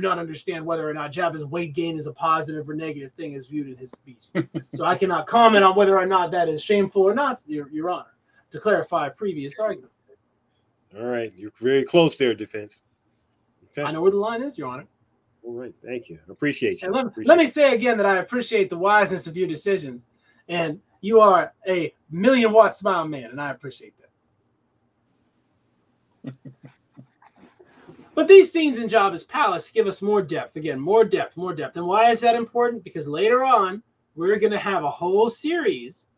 not understand whether or not Jabba's weight gain is a positive or negative thing as viewed in his speech. So I cannot comment on whether or not that is shameful or not, Your Honor, to clarify a previous argument. All right. You're very close there, defense. Okay. I know where the line is, Your Honor. All right, thank you. I appreciate you. Let me say again that I appreciate the wiseness of your decisions, and you are a million-watt smile man, and I appreciate that. But these scenes in Jabba's palace give us more depth. Again, more depth. And why is that important? Because later on, we're going to have a whole series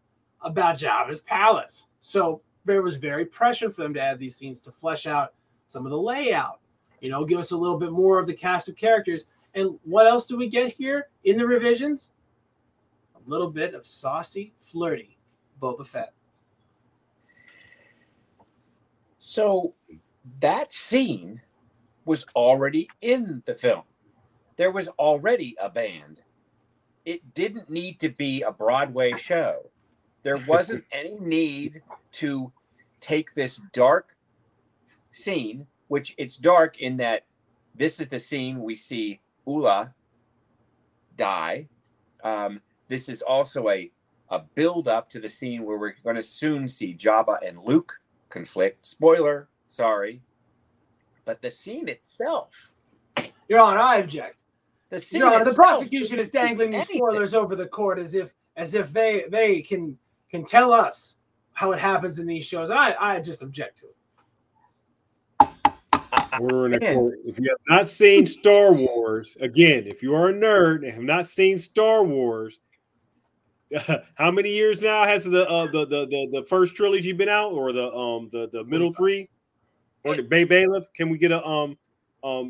about Jabba's palace. So there was very pressure for them to add these scenes to flesh out some of the layout. You know, give us a little bit more of the cast of characters. And what else do we get here in the revisions? A little bit of saucy, flirty Boba Fett. So that scene was already in the film. There was already a band. It didn't need to be a Broadway show. There wasn't any need to take this dark scene, which it's dark in that this is the scene we see Ula die. This is also a build-up to the scene where we're going to soon see Jabba and Luke conflict. Spoiler, sorry. But the scene itself. Your Honor, I object. The scene itself. The prosecution is dangling these spoilers over the court as if they can tell us how it happens in these shows. I just object to it. We're in a court. If you have not seen Star Wars, again, if you are a nerd and have not seen Star Wars, how many years now has the first trilogy been out, or the middle three, or the Bay Bailiff? Can we get a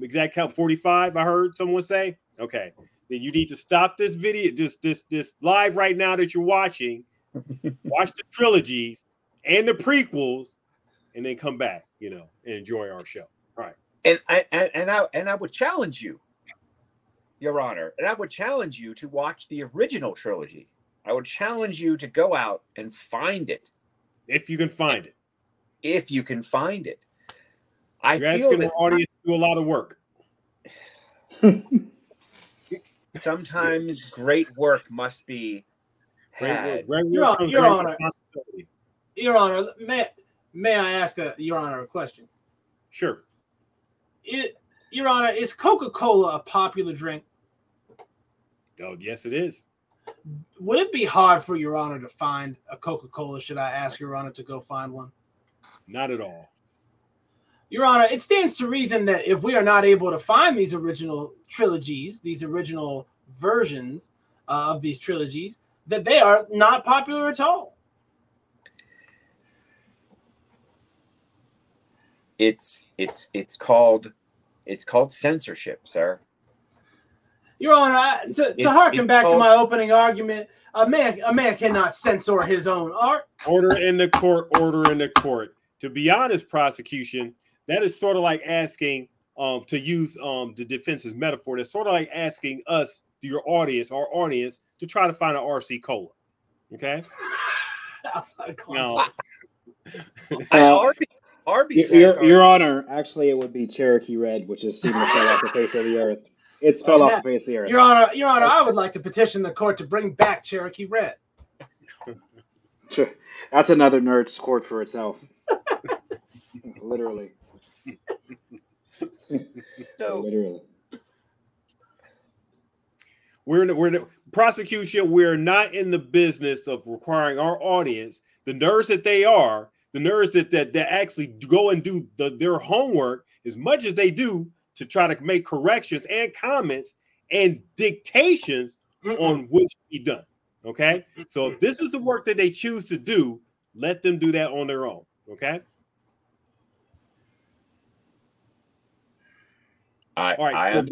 exact count? 45? I heard someone say. Okay, then you need to stop this video, this live right now that you're watching. Watch the trilogies and the prequels, and then come back, you know, and enjoy our show. Right. And I would challenge you, Your Honor, and I would challenge you to watch the original trilogy. I would challenge you to go out and find it. If you can find it. You're asking the audience to do a lot of work. Sometimes great work must be had. Your Honor, may I ask Your Honor a question? Sure. Your Honor, is Coca-Cola a popular drink? Oh, yes, it is. Would it be hard for Your Honor to find a Coca-Cola? Should I ask Your Honor to go find one? Not at all. Your Honor, it stands to reason that if we are not able to find these original trilogies, these original versions of these trilogies, that they are not popular at all. It's called censorship, sir. Your Honor, to harken back to my opening argument, a man cannot censor his own art. Order in the court. To be honest, prosecution, that is sort of like asking, to use the defense's metaphor, that's sort of like asking us, our audience, to try to find an RC Cola. Okay? Outside of concert. No. Your Honor, actually, it would be Cherokee Red, which is seen to fell off the face of the earth. It's fell off the face of the earth. Your Honor, I would like to petition the court to bring back Cherokee Red. Sure. That's another nerd's court for itself. Literally. Literally. We're in the prosecution. We're not in the business of requiring our audience, the nerds that they are. The nerds that actually go and do their homework as much as they do to try to make corrections and comments and dictations on which be done. Okay, so if this is the work that they choose to do, let them do that on their own. Okay. All right. So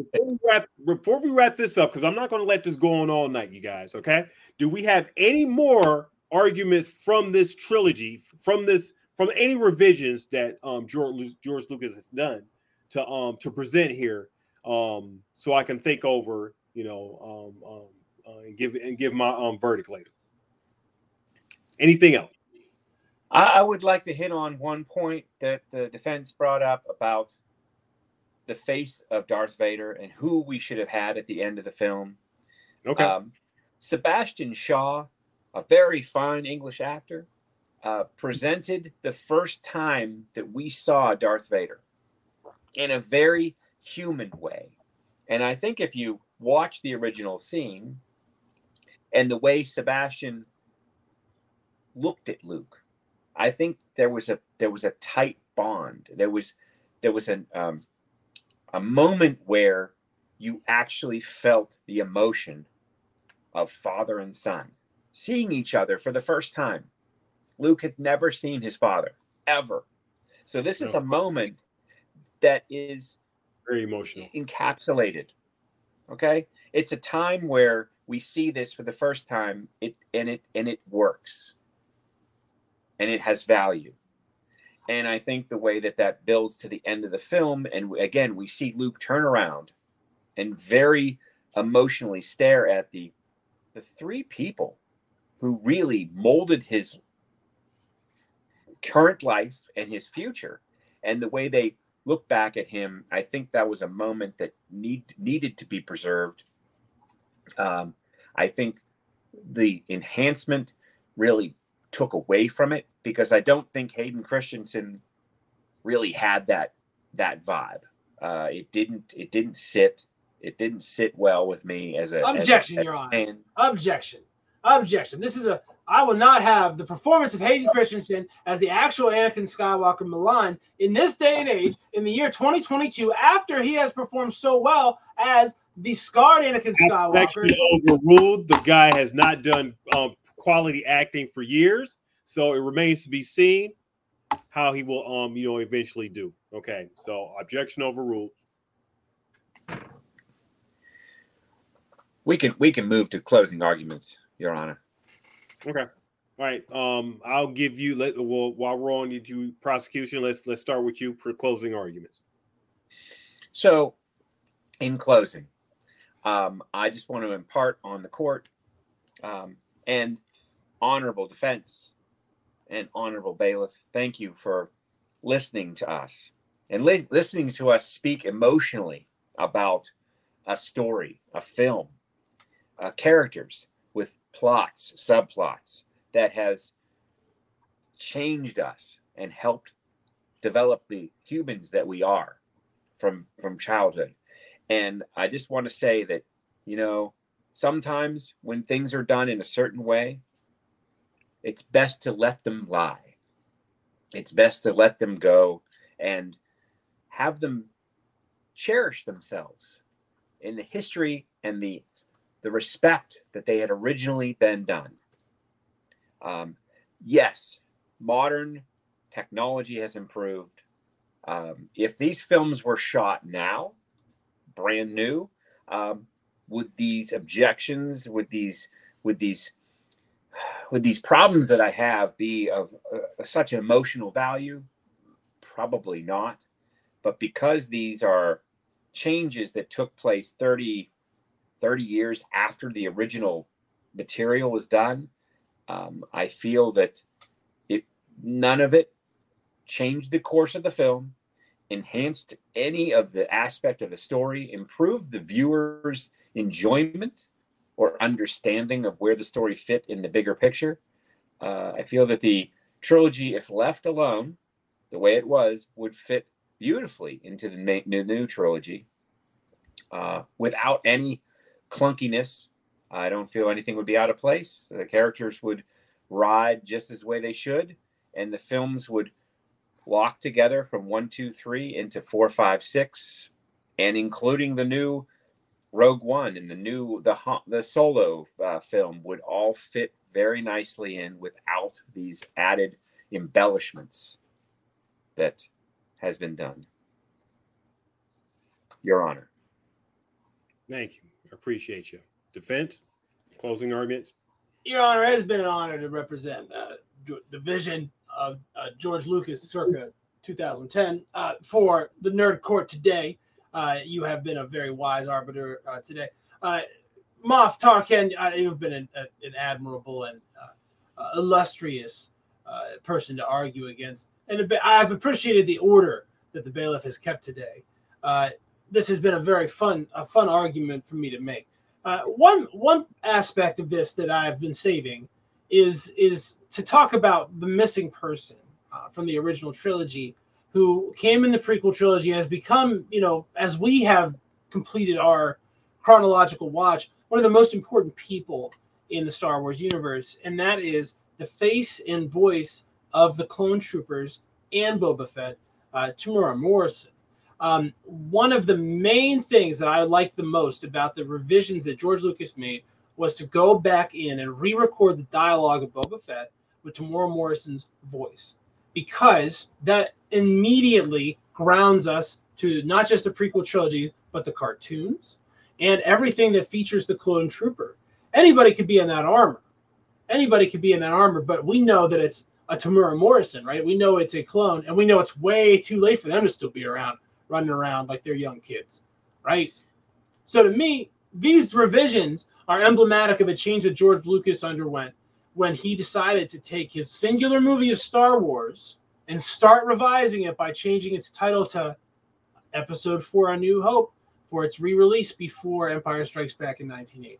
before we wrap this up, because I'm not going to let this go on all night, you guys. Okay. Do we have any more arguments from this trilogy, from any revisions that George Lucas has done to present here, so I can think over, and give my verdict later? Anything else? I would like to hit on one point that the defense brought up about the face of Darth Vader and who we should have had at the end of the film. Okay. Sebastian Shaw, a very fine English actor, presented the first time that we saw Darth Vader in a very human way. And I think if you watch the original scene and the way Sebastian looked at Luke, I think there was a tight bond. There was a moment where you actually felt the emotion of father and son seeing each other for the first time. Luke had never seen his father ever, so this is a moment that is very emotional, encapsulated. Okay, it's a time where we see this for the first time. It works. And it has value. And I think the way that builds to the end of the film, and again, we see Luke turn around and very emotionally stare at the three people who really molded his current life and his future. And the way they look back at him, I think that was a moment that needed to be preserved. I think the enhancement really took away from it, because I don't think Hayden Christensen really had that vibe. It didn't sit well with me as a objection, Your Honor. Objection. I will not have the performance of Hayden Christensen as the actual Anakin Skywalker maligned in this day and age, in the year 2022, after he has performed so well as the scarred Anakin Skywalker. Overruled. The guy has not done quality acting for years, so it remains to be seen how he will eventually do. Okay, so objection overruled. We can move to closing arguments, Your Honor. Okay, all right. I'll give you. While we're on the prosecution, let's start with you for closing arguments. So, in closing, I just want to impart on the court and honorable defense and honorable bailiff, thank you for listening to us and listening to us speak emotionally about a story, a film, characters with plots, subplots that has changed us and helped develop the humans that we are from childhood. And I just want to say that, sometimes when things are done in a certain way, it's best to let them lie. It's best to let them go and have them cherish themselves in the history and the respect that they had originally been done. Yes, modern technology has improved. If these films were shot now, brand new, would these objections, would these problems that I have be of such emotional value? Probably not. But because these are changes that took place 30 years after the original material was done, I feel that none of it changed the course of the film, enhanced any of the aspect of the story, improved the viewer's enjoyment or understanding of where the story fit in the bigger picture. I feel that the trilogy, if left alone the way it was, would fit beautifully into the new trilogy without any clunkiness. I don't feel anything would be out of place. The characters would ride just as the way they should, and the films would lock together from 1, 2, 3 into 4, 5, 6, and including the new Rogue One and the new the Solo film would all fit very nicely in without these added embellishments that has been done. Your Honor. Thank you. I appreciate you. Defense, closing arguments. Your Honor, it has been an honor to represent the vision of George Lucas circa 2010 for the Nerd Court today. You have been a very wise arbiter today. Moff Tarkin, you've been an admirable and illustrious person to argue against. And I've appreciated the order that the bailiff has kept today. This has been a very fun argument for me to make. One aspect of this that I've been saving is to talk about the missing person from the original trilogy who came in the prequel trilogy and has become, as we have completed our chronological watch, one of the most important people in the Star Wars universe, and that is the face and voice of the clone troopers and Boba Fett, Temuera Morrison. One of the main things that I liked the most about the revisions that George Lucas made was to go back in and re-record the dialogue of Boba Fett with Temuera Morrison's voice, because that immediately grounds us to not just the prequel trilogy, but the cartoons and everything that features the clone trooper. Anybody could be in that armor. But we know that it's a Temuera Morrison, right? We know it's a clone, and we know it's way too late for them to still be around, running around like they're young kids, right? So to me, these revisions are emblematic of a change that George Lucas underwent when he decided to take his singular movie of Star Wars and start revising it by changing its title to Episode 4, A New Hope, for its re-release before Empire Strikes Back in 1980.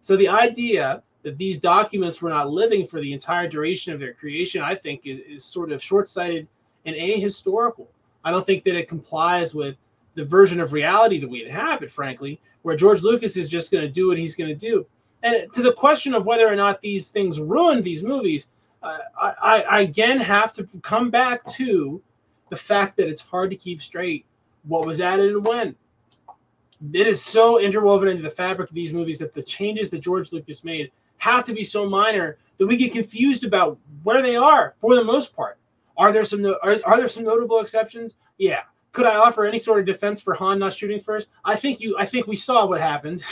So the idea that these documents were not living for the entire duration of their creation, I think, is sort of short-sighted and ahistorical. I don't think that it complies with the version of reality that we inhabit, frankly, where George Lucas is just going to do what he's going to do. And to the question of whether or not these things ruined these movies, I again have to come back to the fact that it's hard to keep straight what was added and when. It is so interwoven into the fabric of these movies that the changes that George Lucas made have to be so minor that we get confused about where they are for the most part. Are there some notable exceptions? Yeah. Could I offer any sort of defense for Han not shooting first? I think we saw what happened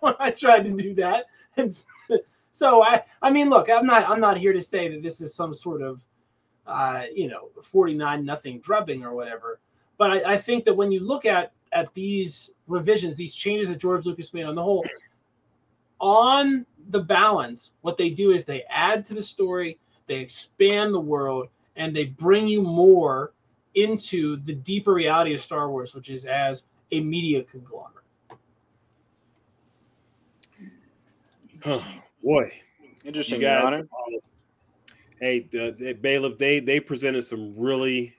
when I tried to do that. And so I mean, look, I'm not here to say that this is some sort of 49-0 drubbing or whatever. But I think that when you look at these revisions, these changes that George Lucas made on the whole, on the balance, what they do is they add to the story, they expand the world, and they bring you more into the deeper reality of Star Wars, which is as a media conglomerate. Oh, boy. Interesting, Your Honor. Hey, the bailiff, they presented some really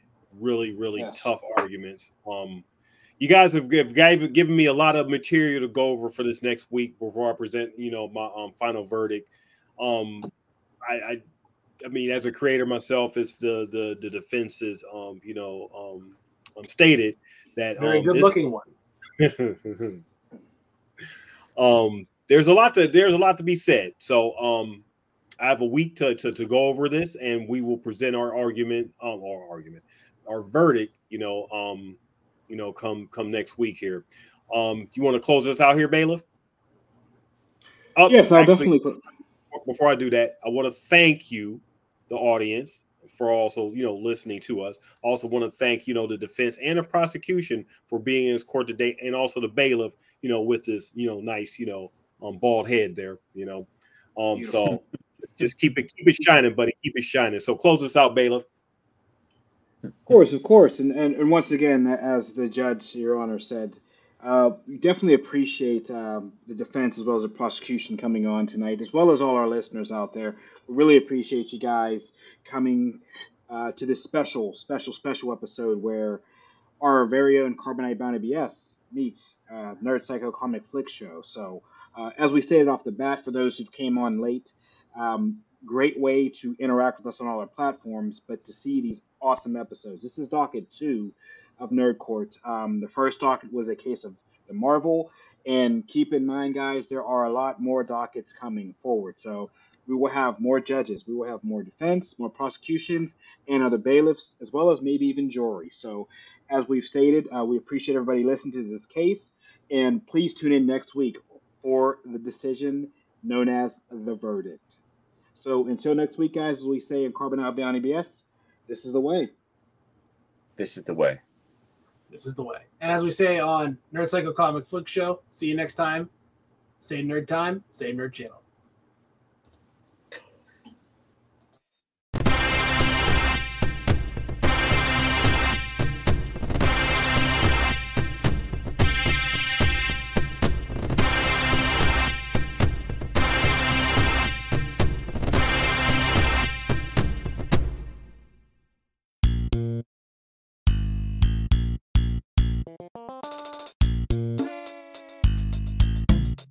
tough arguments. You guys have given me a lot of material to go over for this next week before I present, my final verdict. I mean, as a creator myself, it's the defense is, stated that very good looking one. There's a lot to be said. So I have a week to go over this, and we will present our verdict. Come next week here. You want to close this out here, bailiff? Yes, I'll definitely. Before I do that, I want to thank you, the audience, for also listening to us. I also want to thank the defense and the prosecution for being in this court today, and also the bailiff, with this nice bald head there, So just keep it shining, buddy, keep it shining. So close us out, bailiff. Of course, and once again, as the judge, Your Honor, said. We definitely appreciate the defense as well as the prosecution coming on tonight, as well as all our listeners out there. We really appreciate you guys coming to this special episode where our very own Carbonite Bounty BS meets Nerd Psycho Comic Flick Show. So as we stated off the bat, for those who came on late, great way to interact with us on all our platforms, but to see these awesome episodes. This is Docket 2 of Nerd Court. The first docket was a case of the Marvel. And keep in mind, guys, there are a lot more dockets coming forward. So we will have more judges. We will have more defense, more prosecutions, and other bailiffs, as well as maybe even jury. So as we've stated, we appreciate everybody listening to this case. And please tune in next week for the decision known as the verdict. So until next week, guys, as we say in Carbonite Bounty BS, this is the way. This is the way. This is the way. And as we say on Nerd Psycho Comic Flick Show, see you next time. Same nerd time, same nerd channel.